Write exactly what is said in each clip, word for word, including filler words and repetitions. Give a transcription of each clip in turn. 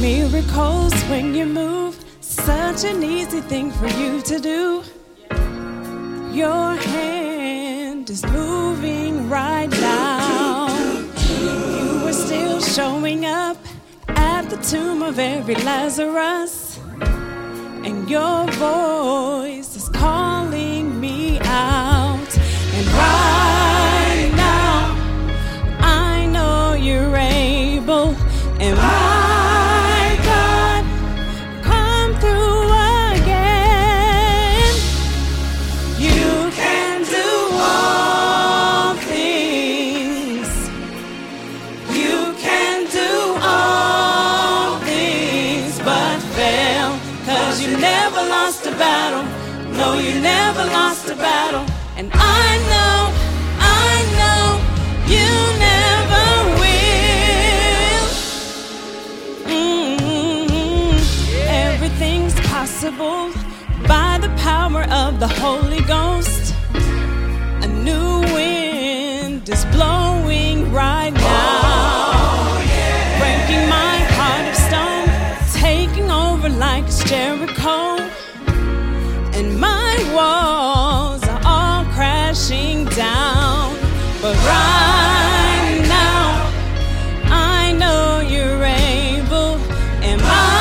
Miracles when you move, such an easy thing for you to do. Your hand is moving right now. You are still showing up at the tomb of every Lazarus, and your voice is calling me out. And right now, I know you're able. And my God, come through again. You can do all things. You can do all things but fail. 'Cause you never lost a battle. No, you never lost a battle. And I know, I know you never. Possible by the power of the Holy Ghost. A new wind is blowing right now. Oh, yeah. Breaking my heart of stone, taking over like it's Jericho. And my walls are all crashing down. But right now, I know you're able. And my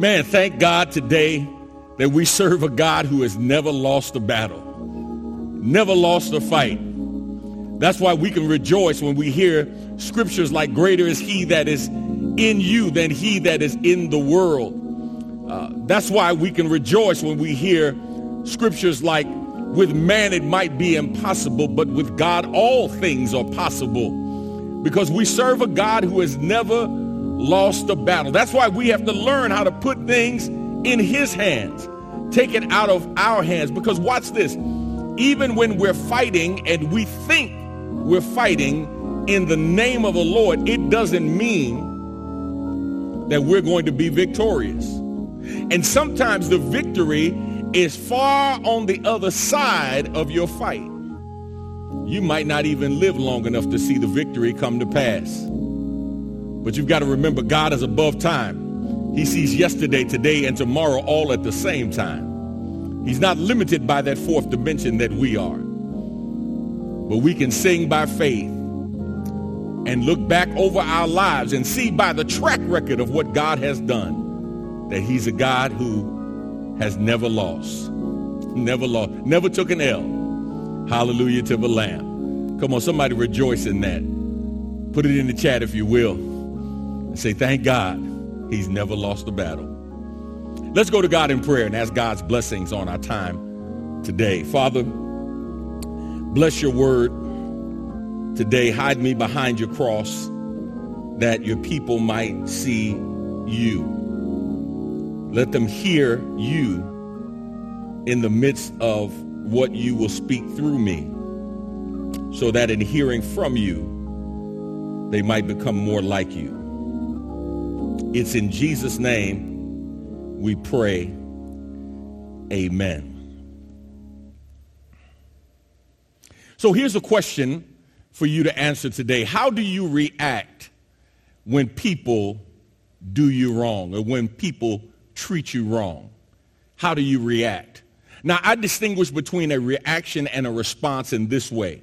Man, thank God today that we serve a God who has never lost a battle, never lost a fight. That's why we can rejoice when we hear scriptures like, greater is he that is in you than he that is in the world. Uh, that's why we can rejoice when we hear scriptures like, with man it might be impossible, but with God all things are possible, because we serve a God who has never lost the battle. That's why we have to learn how to put things in his hands, take it out of our hands. Because watch this, even when we're fighting and we think we're fighting in the name of the Lord, it doesn't mean that we're going to be victorious. And sometimes the victory is far on the other side of your fight. You might not even live long enough to see the victory come to pass. But you've got to remember, God is above time. He sees yesterday, today, and tomorrow all at the same time. He's not limited by that fourth dimension that we are. But we can sing by faith and look back over our lives and see by the track record of what God has done that he's a God who has never lost, never lost, never took an L. Hallelujah to the Lamb. Come on, somebody rejoice in that. Put it in the chat if you will. And say, thank God he's never lost a battle. Let's go to God in prayer and ask God's blessings on our time today. Father, bless your word today. Hide me behind your cross that your people might see you. Let them hear you in the midst of what you will speak through me, so that in hearing from you, they might become more like you. It's in Jesus' name we pray. Amen. So here's a question for you to answer today. How do you react when people do you wrong or when people treat you wrong? How do you react? Now, I distinguish between a reaction and a response in this way.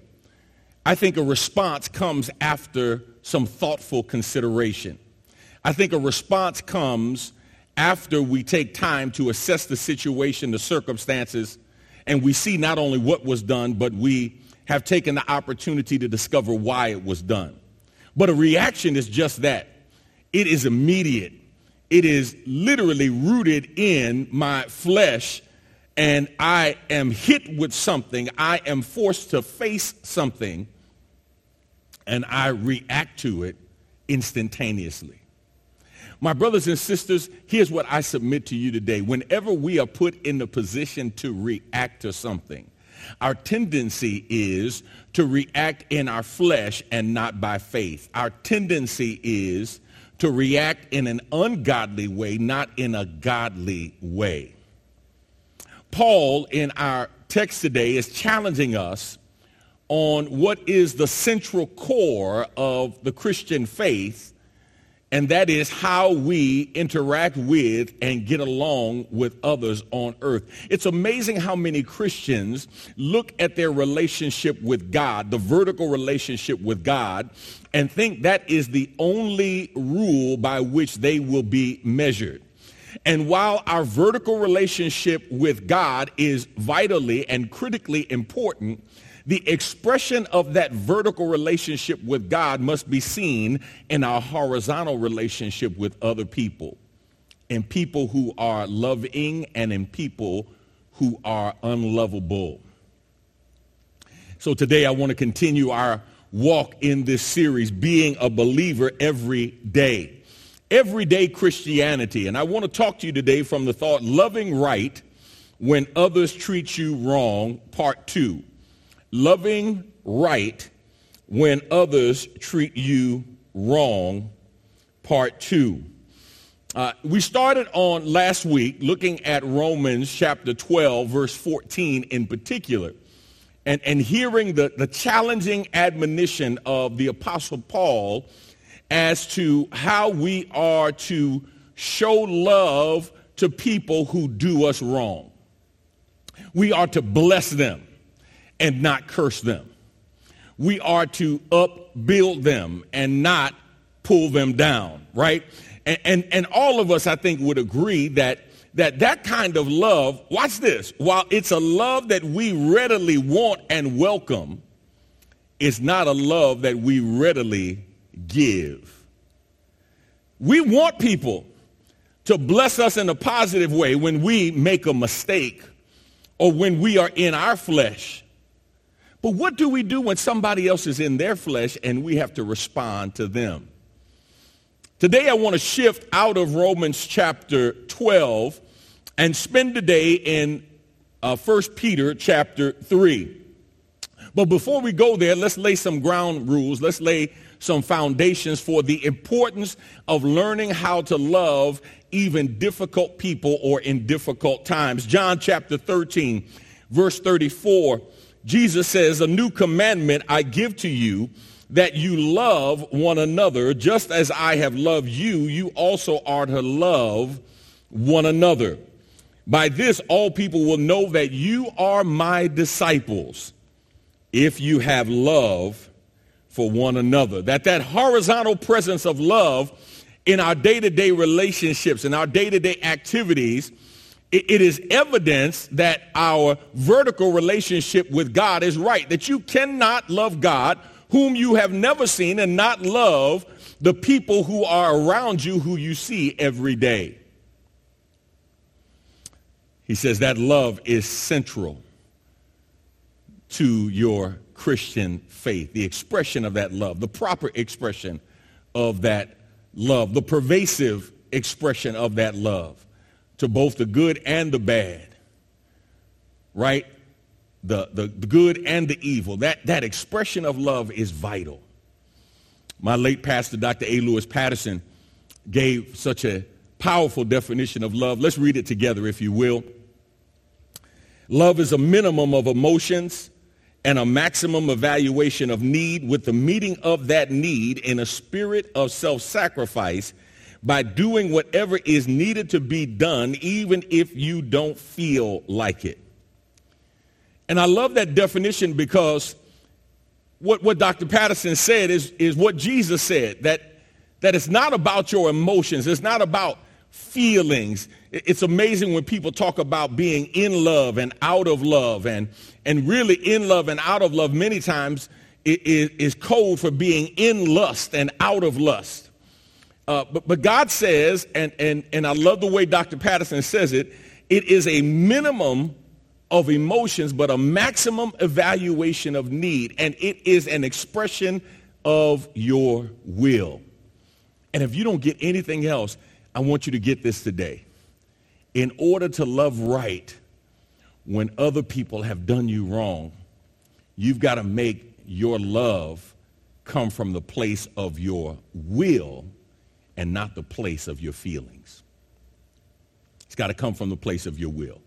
I think a response comes after some thoughtful consideration. I think a response comes after we take time to assess the situation, the circumstances, and we see not only what was done, but we have taken the opportunity to discover why it was done. But a reaction is just that. It is immediate. It is literally rooted in my flesh, and I am hit with something. I am forced to face something, and I react to it instantaneously. My brothers and sisters, here's what I submit to you today. Whenever we are put in the position to react to something, our tendency is to react in our flesh and not by faith. Our tendency is to react in an ungodly way, not in a godly way. Paul, in our text today, is challenging us on what is the central core of the Christian faith, and that is how we interact with and get along with others on earth. It's amazing how many Christians look at their relationship with God, the vertical relationship with God, and think that is the only rule by which they will be measured. And while our vertical relationship with God is vitally and critically important, the expression of that vertical relationship with God must be seen in our horizontal relationship with other people, in people who are loving and in people who are unlovable. So today I want to continue our walk in this series, Being a Believer Every Day. Everyday Christianity. And I want to talk to you today from the thought, Loving Right When Others Treat You Wrong, Part two. Loving right when others treat you wrong, part two. Uh, we started on last week looking at Romans chapter twelve, verse fourteen in particular, and, and hearing the, the challenging admonition of the Apostle Paul as to how we are to show love to people who do us wrong. We are to bless them and not curse them. We are to upbuild them and not pull them down, right? And, and, and all of us, I think, would agree that, that that kind of love, watch this, while it's a love that we readily want and welcome, it's not a love that we readily give. We want people to bless us in a positive way when we make a mistake or when we are in our flesh. But what do we do when somebody else is in their flesh and we have to respond to them? Today I want to shift out of Romans chapter twelve and spend the day in uh, First Peter chapter three. But before we go there, let's lay some ground rules. Let's lay some foundations for the importance of learning how to love even difficult people or in difficult times. John chapter thirteen, verse thirty-four. Jesus says, a new commandment I give to you, that you love one another. Just as I have loved you, you also are to love one another. By this, all people will know that you are my disciples, if you have love for one another. That that horizontal presence of love in our day-to-day relationships, in our day-to-day activities, it, it is evidence that our vertical relationship with God is right. That you cannot love God, whom you have never seen, and not love the people who are around you, who you see every day. He says that love is central to your Christian faith, the expression of that love, the proper expression of that love, the pervasive expression of that love to both the good and the bad, right? The, the, the good and the evil. That, that expression of love is vital. My late pastor, Doctor A. Lewis Patterson, gave such a powerful definition of love. Let's read it together, if you will. Love is a minimum of emotions and a maximum evaluation of need with the meeting of that need in a spirit of self-sacrifice by doing whatever is needed to be done, even if you don't feel like it. And I love that definition because what, what Doctor Patterson said is, is what Jesus said, that, that it's not about your emotions. It's not about feelings. It's amazing when people talk about being in love and out of love, and and really in love and out of love many times is, is code for being in lust and out of lust. Uh, but, but God says, and, and, and I love the way Doctor Patterson says it, it is a minimum of emotions but a maximum evaluation of need, and it is an expression of your will. And if you don't get anything else, I want you to get this today. In order to love right when other people have done you wrong, you've got to make your love come from the place of your will and not the place of your feelings. It's got to come from the place of your will.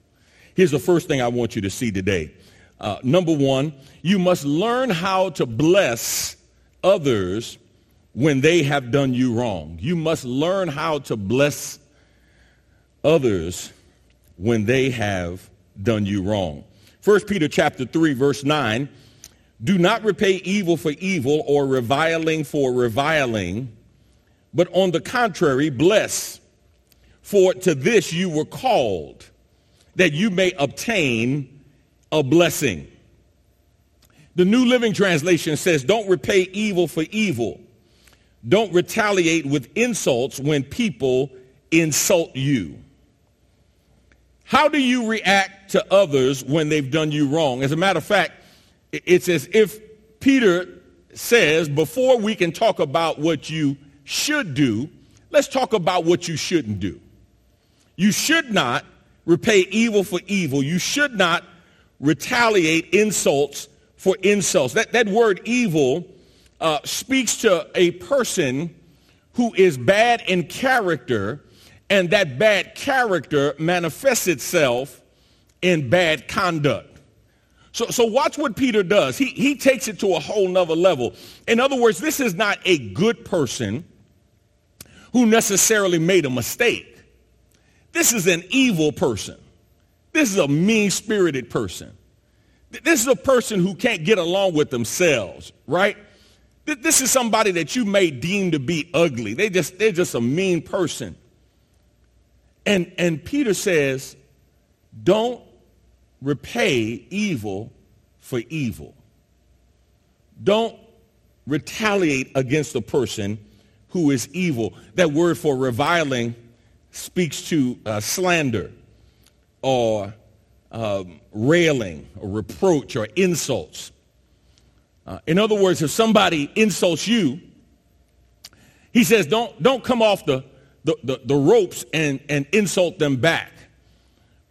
Here's the first thing I want you to see today. Uh, number one, you must learn how to bless others when they have done you wrong. You must learn how to bless others when they have done you wrong. First Peter chapter three, verse nine, do not repay evil for evil or reviling for reviling, but on the contrary, bless. For to this you were called, that you may obtain a blessing. The New Living Translation says, don't repay evil for evil. Don't retaliate with insults when people insult you. How do you react to others when they've done you wrong? As a matter of fact, it's as if Peter says, before we can talk about what you should do, let's talk about what you shouldn't do. You should not repay evil for evil. You should not retaliate insults for insults. That, that word evil Uh, speaks to a person who is bad in character, and that bad character manifests itself in bad conduct. So, so watch what Peter does. He, he takes it to a whole nother level. In other words, this is not a good person who necessarily made a mistake. This is an evil person. This is a mean-spirited person. This is a person who can't get along with themselves, right? This is somebody that you may deem to be ugly. They just, they're just a mean person. And, and Peter says, don't repay evil for evil. Don't retaliate against a person who is evil. That word for reviling speaks to uh, slander or um, railing or reproach or insults. Uh, in other words, if somebody insults you, he says, don't, don't come off the, the, the, the ropes and, and insult them back.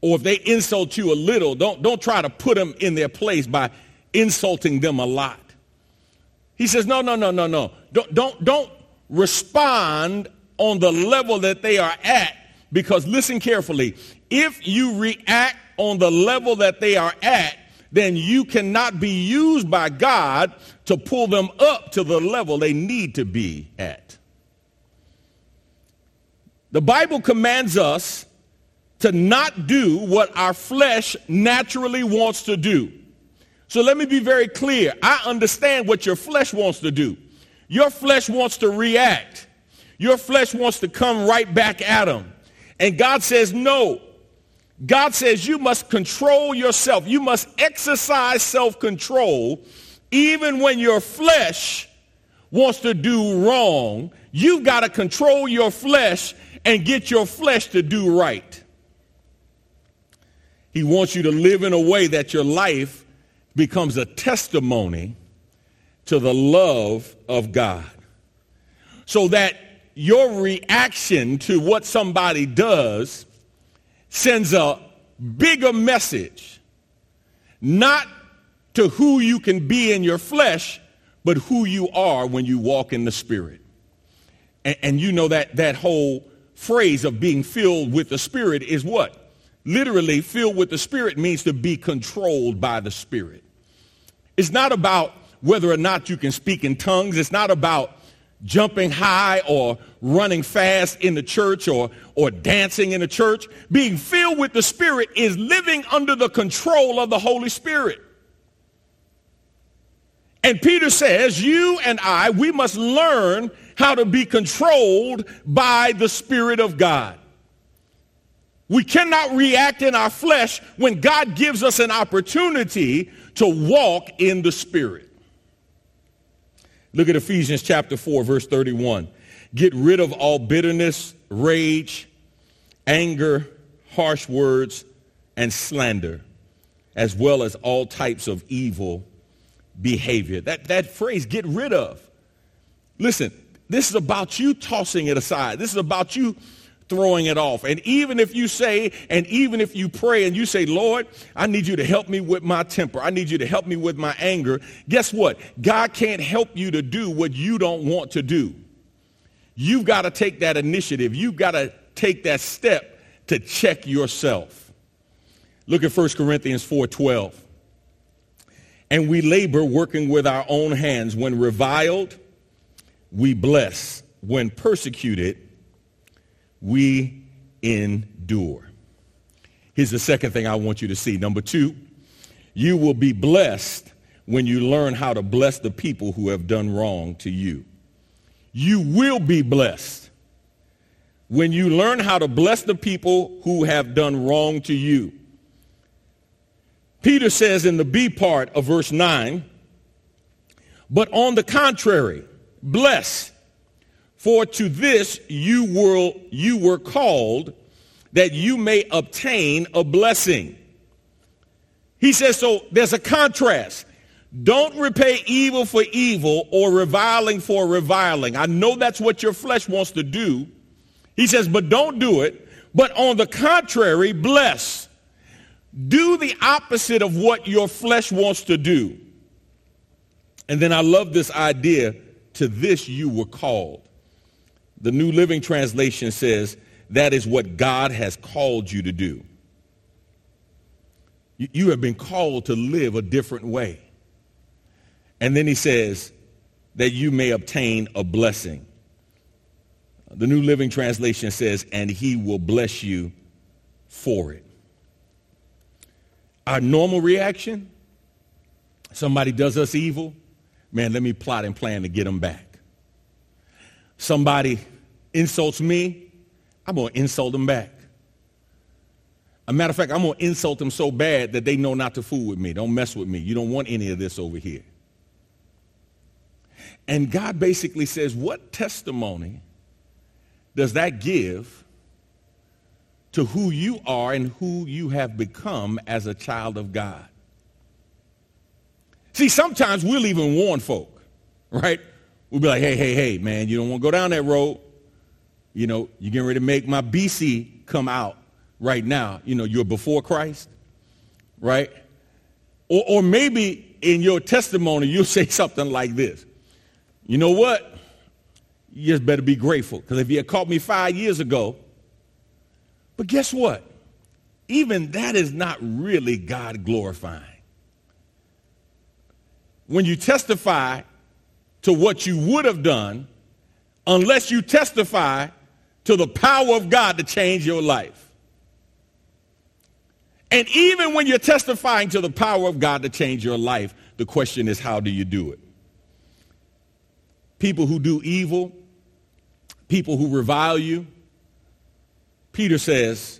Or if they insult you a little, don't, don't try to put them in their place by insulting them a lot. He says, no, no, no, no, no. Don't, don't, don't respond on the level that they are at, because listen carefully. If you react on the level that they are at, then you cannot be used by God to pull them up to the level they need to be at. The Bible commands us to not do what our flesh naturally wants to do. So let me be very clear. I understand what your flesh wants to do. Your flesh wants to react. Your flesh wants to come right back at him. And God says, no. God says you must control yourself. You must exercise self-control even when your flesh wants to do wrong. You've got to control your flesh and get your flesh to do right. He wants you to live in a way that your life becomes a testimony to the love of God, so that your reaction to what somebody does sends a bigger message, not to who you can be in your flesh, but who you are when you walk in the Spirit. And, and you know that that whole phrase of being filled with the Spirit is what? Literally, filled with the Spirit means to be controlled by the Spirit. It's not about whether or not you can speak in tongues. It's not about jumping high or running fast in the church or, or dancing in the church. Being filled with the Spirit is living under the control of the Holy Spirit. And Peter says, you and I, we must learn how to be controlled by the Spirit of God. We cannot react in our flesh when God gives us an opportunity to walk in the Spirit. Look at Ephesians chapter four, verse thirty-one. Get rid of all bitterness, rage, anger, harsh words, and slander, as well as all types of evil behavior. That, that phrase, get rid of. Listen, this is about you tossing it aside. This is about you throwing it off. And even if you say, and even if you pray and you say, Lord, I need you to help me with my temper. I need you to help me with my anger. Guess what? God can't help you to do what you don't want to do. You've got to take that initiative. You've got to take that step to check yourself. Look at First Corinthians four twelve. And we labor working with our own hands. When reviled, we bless. When persecuted, we endure. Here's the second thing I want you to see. Number two, you will be blessed when you learn how to bless the people who have done wrong to you. You will be blessed when you learn how to bless the people who have done wrong to you. Peter says in the B part of verse nine, but on the contrary, bless. For to this you were, you were called, that you may obtain a blessing. He says, so there's a contrast. Don't repay evil for evil or reviling for reviling. I know that's what your flesh wants to do. He says, but don't do it. But on the contrary, bless. Do the opposite of what your flesh wants to do. And then I love this idea, to this you were called. The New Living Translation says that is what God has called you to do. You, you have been called to live a different way. And then he says that you may obtain a blessing. The New Living Translation says, and he will bless you for it. Our normal reaction, somebody does us evil, man, let me plot and plan to get them back. Somebody insults me, I'm going to insult them back. As a matter of fact, I'm going to insult them so bad that they know not to fool with me. Don't mess with me. You don't want any of this over here. And God basically says, what testimony does that give to who you are and who you have become as a child of God? See, sometimes we'll even warn folk, right? We'll be like, hey, hey, hey, man, you don't want to go down that road. You know, you're getting ready to make my B C come out right now. You know, you're before Christ, right? Or, or maybe in your testimony, you'll say something like this. You know what? You just better be grateful, because if you had caught me five years ago. But guess what? Even that is not really God glorifying. When you testify to what you would have done, unless you testify to the power of God to change your life. And even when you're testifying to the power of God to change your life, the question is, how do you do it? People who do evil, people who revile you, Peter says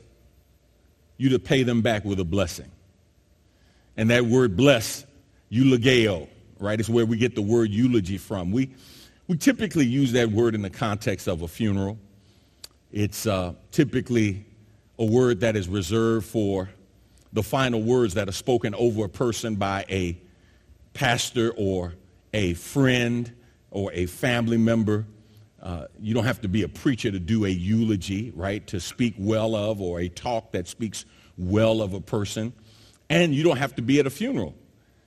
you to pay them back with a blessing. And that word bless, eulogio, right, is where we get the word eulogy from. We, we typically use that word in the context of a funeral. It's uh, typically a word that is reserved for the final words that are spoken over a person by a pastor or a friend or a family member. Uh, you don't have to be a preacher to do a eulogy, right, to speak well of, or a talk that speaks well of a person. And you don't have to be at a funeral.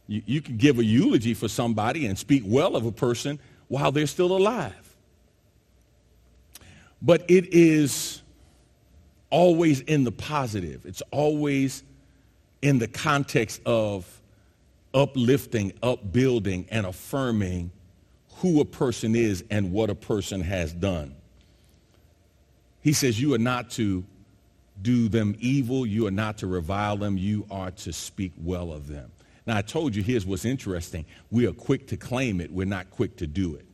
You, you can give a eulogy for somebody and speak well of a person while they're still alive. But it is always in the positive. It's always in the context of uplifting, upbuilding, and affirming who a person is and what a person has done. He says you are not to do them evil. You are not to revile them. You are to speak well of them. Now, I told you, here's what's interesting. We are quick to claim it. We're not quick to do it.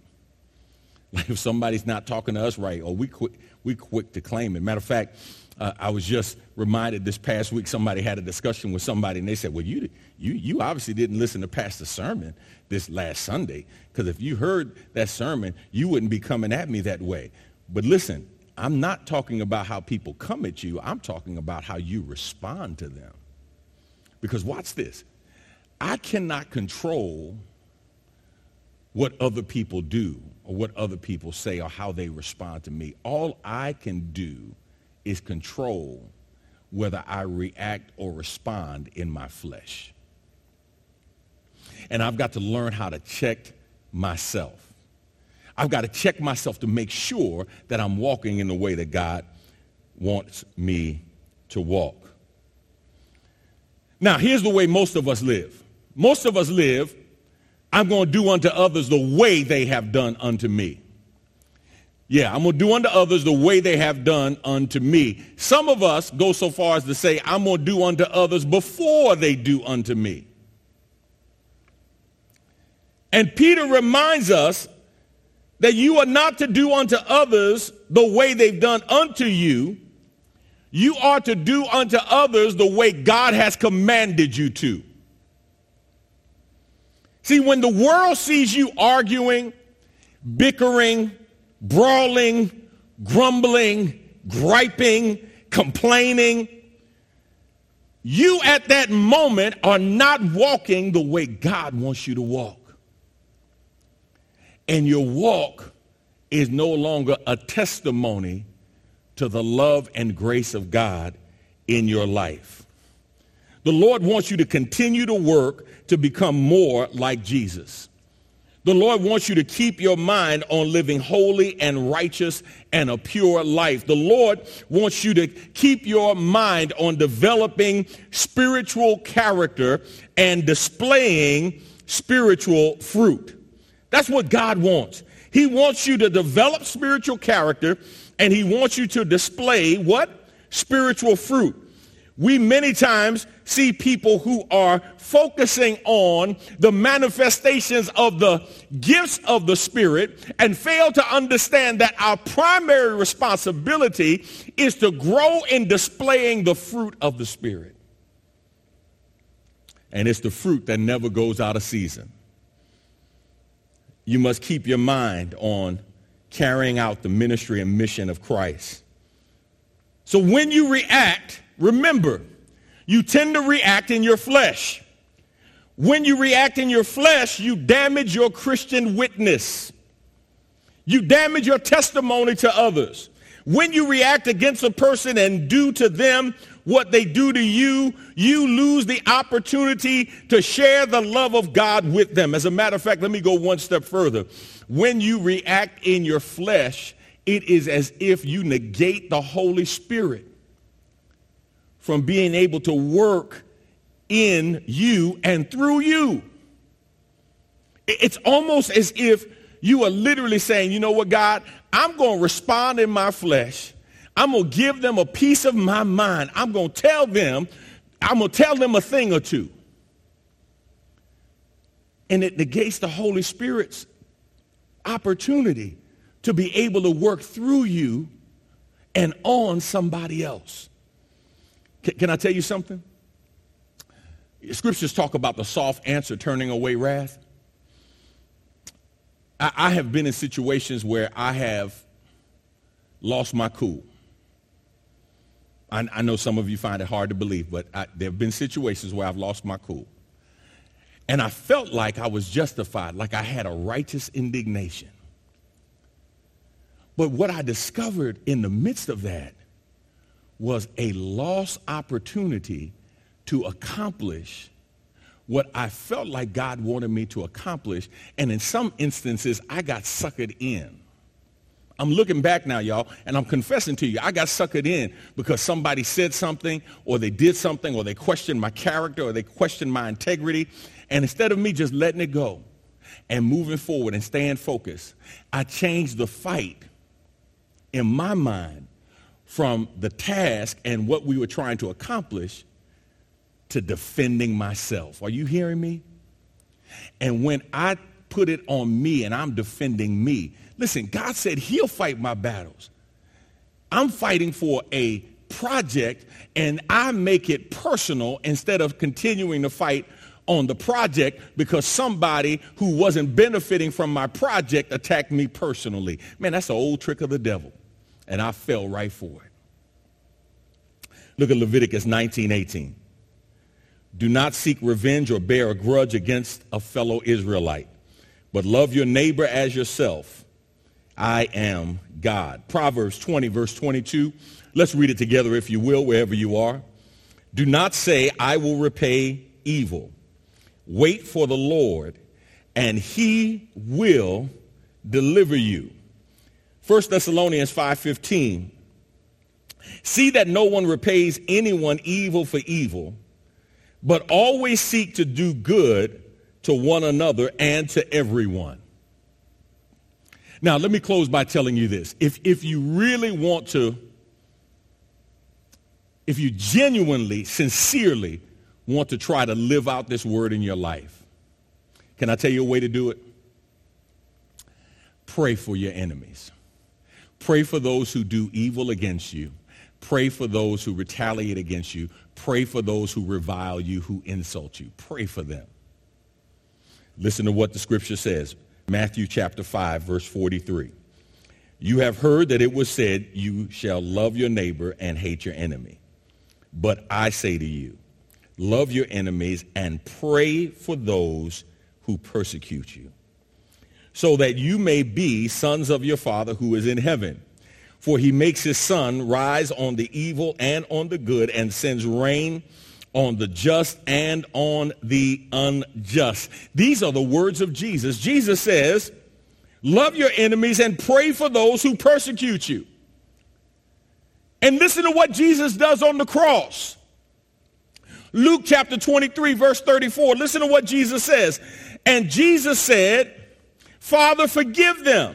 Like if somebody's not talking to us right, or we quick, we quick to claim it. Matter of fact, uh, I was just reminded this past week, somebody had a discussion with somebody, and they said, well, you you you obviously didn't listen to Pastor's sermon this last Sunday, because if you heard that sermon, you wouldn't be coming at me that way. But listen, I'm not talking about how people come at you. I'm talking about how you respond to them. Because watch this. I cannot control what other people do or what other people say or how they respond to me. All I can do is control whether I react or respond in my flesh. And I've got to learn how to check myself. I've got to check myself to make sure that I'm walking in the way that God wants me to walk. Now, here's the way most of us live. Most of us live, I'm going to do unto others the way they have done unto me. Yeah, I'm going to do unto others the way they have done unto me. Some of us go so far as to say, I'm going to do unto others before they do unto me. And Peter reminds us that you are not to do unto others the way they've done unto you. You are to do unto others the way God has commanded you to. See, when the world sees you arguing, bickering, brawling, grumbling, griping, complaining, you at that moment are not walking the way God wants you to walk. And your walk is no longer a testimony to the love and grace of God in your life. The Lord wants you to continue to work to become more like Jesus. The Lord wants you to keep your mind on living holy and righteous and a pure life. The Lord wants you to keep your mind on developing spiritual character and displaying spiritual fruit. That's what God wants. He wants you to develop spiritual character, and he wants you to display what? Spiritual fruit. We many times see people who are focusing on the manifestations of the gifts of the Spirit and fail to understand that our primary responsibility is to grow in displaying the fruit of the Spirit. And it's the fruit that never goes out of season. You must keep your mind on carrying out the ministry and mission of Christ. So when you react, remember, you tend to react in your flesh. When you react in your flesh, you damage your Christian witness. You damage your testimony to others. When you react against a person and do to them what they do to you, you lose the opportunity to share the love of God with them. As a matter of fact, let me go one step further. When you react in your flesh, it is as if you negate the Holy Spirit from being able to work in you and through you. It's almost as if you are literally saying, you know what, God, I'm going to respond in my flesh. I'm going to give them a piece of my mind. I'm going to tell them I'm going to tell them a thing or two. And it negates the Holy Spirit's opportunity to be able to work through you and on somebody else. Can, can I tell you something? Scriptures talk about the soft answer turning away wrath. I, I have been in situations where I have lost my cool. I, I know some of you find it hard to believe, but I, there have been situations where I've lost my cool. And I felt like I was justified, like I had a righteous indignation. But what I discovered in the midst of that was a lost opportunity to accomplish what I felt like God wanted me to accomplish. And in some instances, I got suckered in. I'm looking back now, y'all, and I'm confessing to you, I got suckered in because somebody said something, or they did something, or they questioned my character, or they questioned my integrity. And instead of me just letting it go and moving forward and staying focused, I changed the fight in my mind from the task and what we were trying to accomplish to defending myself. Are you hearing me? And when I put it on me and I'm defending me, listen, God said he'll fight my battles. I'm fighting for a project, and I make it personal instead of continuing to fight on the project because somebody who wasn't benefiting from my project attacked me personally. Man, that's an old trick of the devil, and I fell right for it. Look at Leviticus nineteen eighteen. Do not seek revenge or bear a grudge against a fellow Israelite, but love your neighbor as yourself. I am God. Proverbs twenty, verse twenty-two. Let's read it together, if you will, wherever you are. Do not say, I will repay evil. Wait for the Lord, and he will deliver you. First Thessalonians five fifteen. See that no one repays anyone evil for evil, but always seek to do good to one another and to everyone. Now, let me close by telling you this. If, if you really want to, if you genuinely, sincerely want to try to live out this word in your life, can I tell you a way to do it? Pray for your enemies. Pray for those who do evil against you. Pray for those who retaliate against you. Pray for those who revile you, who insult you. Pray for them. Listen to what the scripture says. Matthew chapter five, verse forty-three. You have heard that it was said, you shall love your neighbor and hate your enemy. But I say to you, love your enemies and pray for those who persecute you, so that you may be sons of your Father who is in heaven. For he makes his sun rise on the evil and on the good, and sends rain on the just and on the unjust. These are the words of Jesus. Jesus says, love your enemies and pray for those who persecute you. And listen to what Jesus does on the cross. Luke chapter twenty-three, verse thirty-four. Listen to what Jesus says. And Jesus said, Father, forgive them,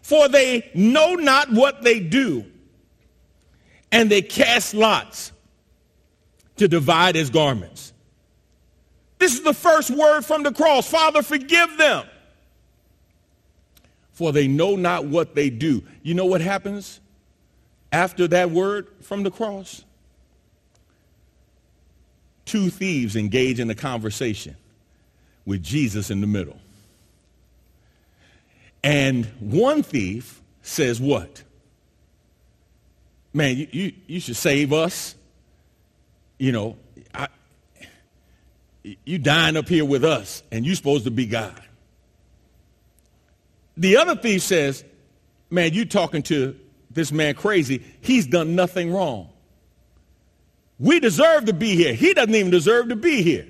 for they know not what they do. And they cast lots to divide his garments. This is the first word from the cross. Father, forgive them, for they know not what they do. You know what happens after that word from the cross? Two thieves engage in a conversation with Jesus in the middle. And one thief says what? Man, you, you, you should save us. You know, I, you dying up here with us, and you're supposed to be God. The other thief says, man, you talking to this man crazy. He's done nothing wrong. We deserve to be here. He doesn't even deserve to be here.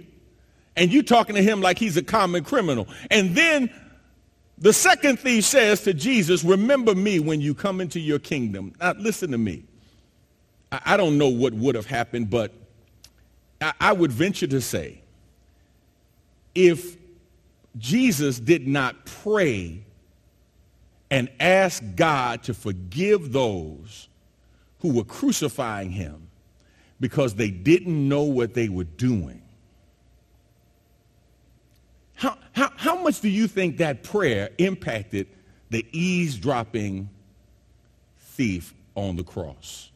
And you talking to him like he's a common criminal. And then the second thief says to Jesus, remember me when you come into your kingdom. Now, listen to me. I don't know what would have happened, but I would venture to say if Jesus did not pray and ask God to forgive those who were crucifying him, because they didn't know what they were doing. How, how, how much do you think that prayer impacted the eavesdropping thief on the cross?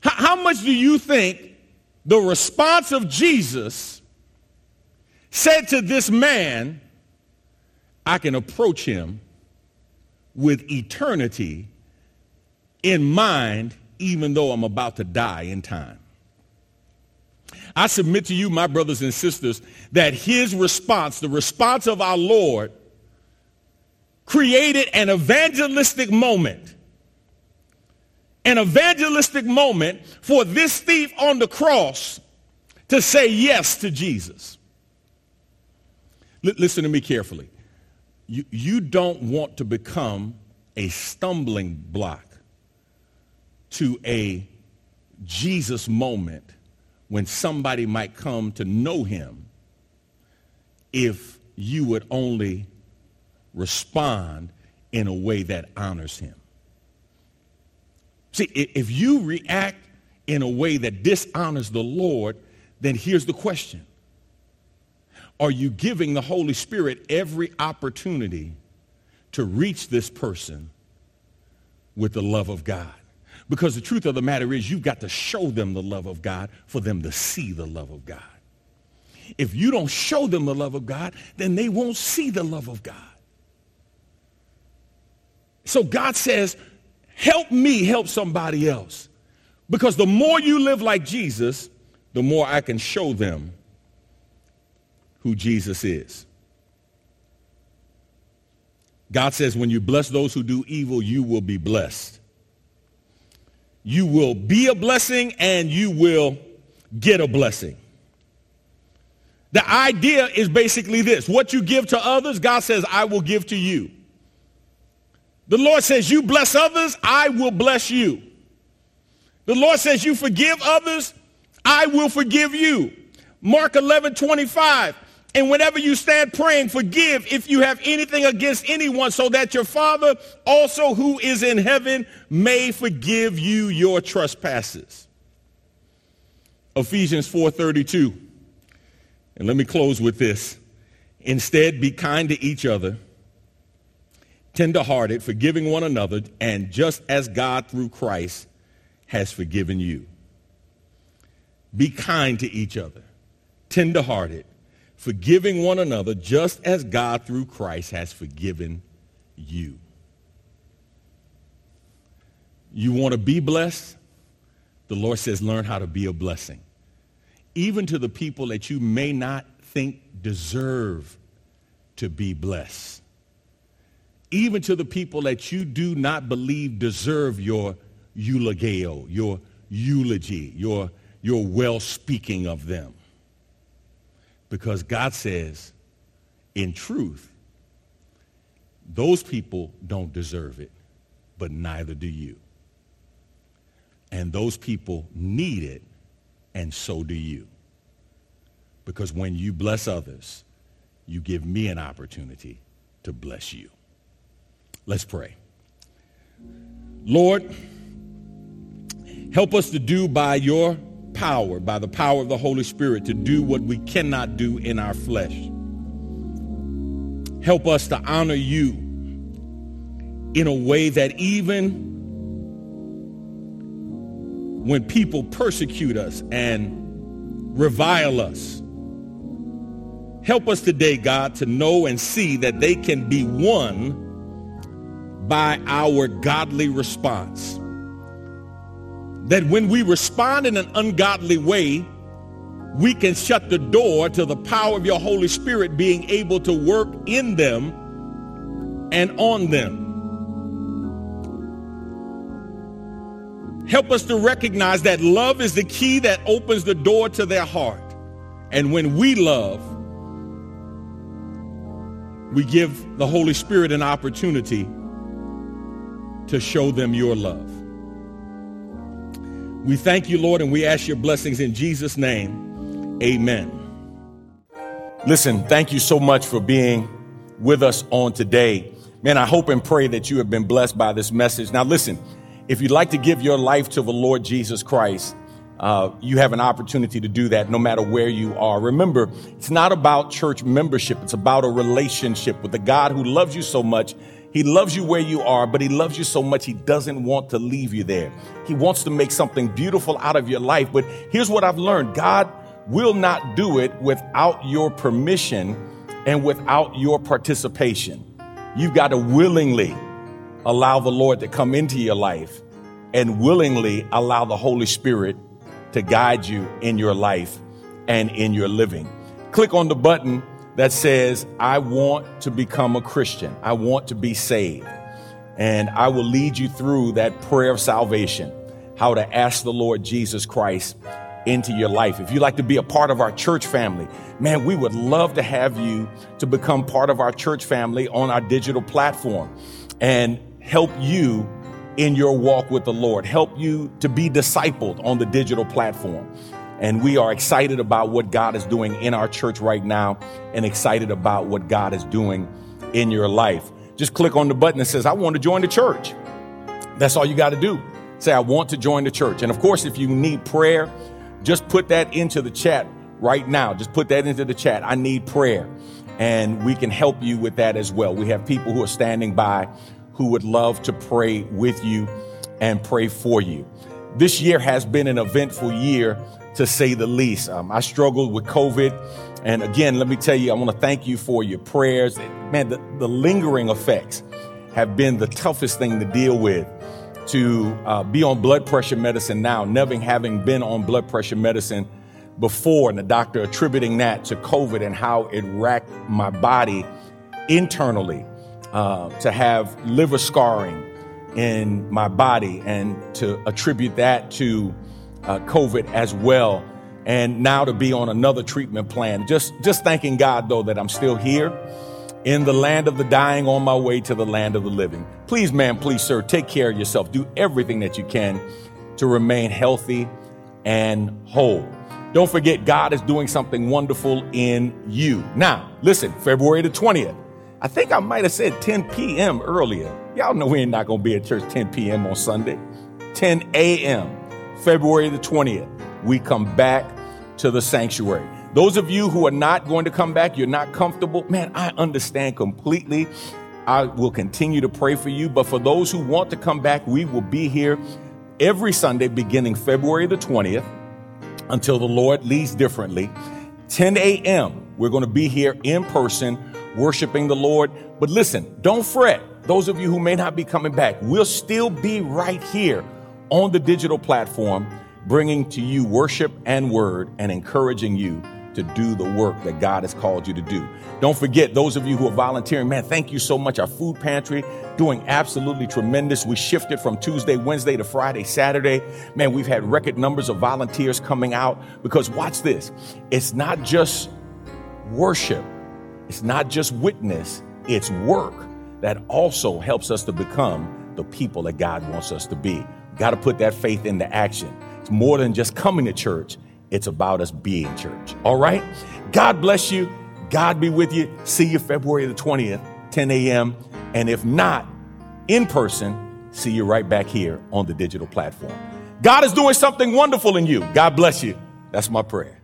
How, how much do you think the response of Jesus said to this man, I can approach him with eternity in mind, even though I'm about to die in time? I submit to you, my brothers and sisters, that his response, the response of our Lord, created an evangelistic moment. An evangelistic moment for this thief on the cross to say yes to Jesus. L- listen to me carefully. You, you don't want to become a stumbling block to a Jesus moment when somebody might come to know him if you would only respond in a way that honors him. See, if you react in a way that dishonors the Lord, then here's the question. Are you giving the Holy Spirit every opportunity to reach this person with the love of God? Because the truth of the matter is, you've got to show them the love of God for them to see the love of God. If you don't show them the love of God, then they won't see the love of God. So God says, help me help somebody else. Because the more you live like Jesus, the more I can show them who Jesus is. God says, when you bless those who do evil, you will be blessed. You will be a blessing and you will get a blessing. The idea is basically this. What you give to others, God says, I will give to you. The Lord says, you bless others, I will bless you. The Lord says, you forgive others, I will forgive you. Mark eleven twenty-five, and whenever you stand praying, forgive if you have anything against anyone, so that your Father also who is in heaven may forgive you your trespasses. Ephesians four thirty-two, and let me close with this. Instead, be kind to each other, tenderhearted, forgiving one another, and just as God through Christ has forgiven you. Be kind to each other, tenderhearted, forgiving one another, just as God through Christ has forgiven you. You want to be blessed? The Lord says, learn how to be a blessing, even to the people that you may not think deserve to be blessed. Even to the people that you do not believe deserve your eulogio, your eulogy, your, your well-speaking of them. Because God says, in truth, those people don't deserve it, but neither do you. And those people need it, and so do you. Because when you bless others, you give me an opportunity to bless you. Let's pray. Lord, help us to do by your power, by the power of the Holy Spirit, to do what we cannot do in our flesh. Help us to honor you in a way that even when people persecute us and revile us, help us today, God, to know and see that they can be won by our godly response. That when we respond in an ungodly way, we can shut the door to the power of your Holy Spirit being able to work in them and on them. Help us to recognize that love is the key that opens the door to their heart. And when we love, we give the Holy Spirit an opportunity to show them your love. We thank you, Lord, and we ask your blessings in Jesus' name. Amen. Listen, thank you so much for being with us on today. Man, I hope and pray that you have been blessed by this message. Now listen, If you'd like to give your life to the Lord Jesus Christ, uh, you have an opportunity to do that no matter where you are. Remember, it's not about church membership. It's about a relationship with the God who loves you so much. He loves you where you are, but he loves you so much he doesn't want to leave you there. He wants to make something beautiful out of your life. But here's what I've learned. God will not do it without your permission and without your participation. You've got to willingly allow the Lord to come into your life and willingly allow the Holy Spirit to guide you in your life and in your living. Click on the button that says, I want to become a Christian. I want to be saved. And I will lead you through that prayer of salvation, how to ask the Lord Jesus Christ into your life. If you'd like to be a part of our church family, man, we would love to have you to become part of our church family on our digital platform and help you in your walk with the Lord, help you to be discipled on the digital platform. And we are excited about what God is doing in our church right now and excited about what God is doing in your life. Just click on the button that says, I want to join the church. That's all you got to do. Say, I want to join the church. And of course, if you need prayer, just put that into the chat right now. Just put that into the chat. I need prayer. And we can help you with that as well. We have people who are standing by who would love to pray with you and pray for you. This year has been an eventful year, to say the least. Um, I struggled with COVID. And again, let me tell you, I want to thank you for your prayers. Man, the, the lingering effects have been the toughest thing to deal with. To uh, be on blood pressure medicine now, never having been on blood pressure medicine before, and the doctor attributing that to COVID and how it racked my body internally, uh, to have liver scarring in my body and to attribute that to Uh, COVID as well, and now to be on another treatment plan. Just just thanking God, though, that I'm still here in the land of the dying on my way to the land of the living. Please, ma'am, please, sir, take care of yourself. Do everything that you can to remain healthy and whole. Don't forget, God is doing something wonderful in you. Now, listen, February the twentieth, I think I might have said ten p.m. earlier. Y'all know we ain't not going to be at church ten p.m. on Sunday, ten a.m. February the twentieth, we come back to the sanctuary. Those of you who are not going to come back, you're not comfortable, man, I understand completely. I will continue to pray for you. But for those who want to come back, we will be here every Sunday beginning February the twentieth until the Lord leads differently. ten a.m. We're going to be here in person worshiping the Lord. But listen, don't fret. Those of you who may not be coming back, we'll still be right here on the digital platform, bringing to you worship and word and encouraging you to do the work that God has called you to do. Don't forget, those of you who are volunteering, man, thank you so much. Our food pantry doing absolutely tremendous. We shifted from Tuesday, Wednesday to Friday, Saturday. Man, we've had record numbers of volunteers coming out because watch this. It's not just worship. It's not just witness. It's work that also helps us to become the people that God wants us to be. Got to put that faith into action. It's more than just coming to church. It's about us being church. All right. God bless you. God be with you. See you February the twentieth, ten a.m. And if not in person, see you right back here on the digital platform. God is doing something wonderful in you. God bless you. That's my prayer.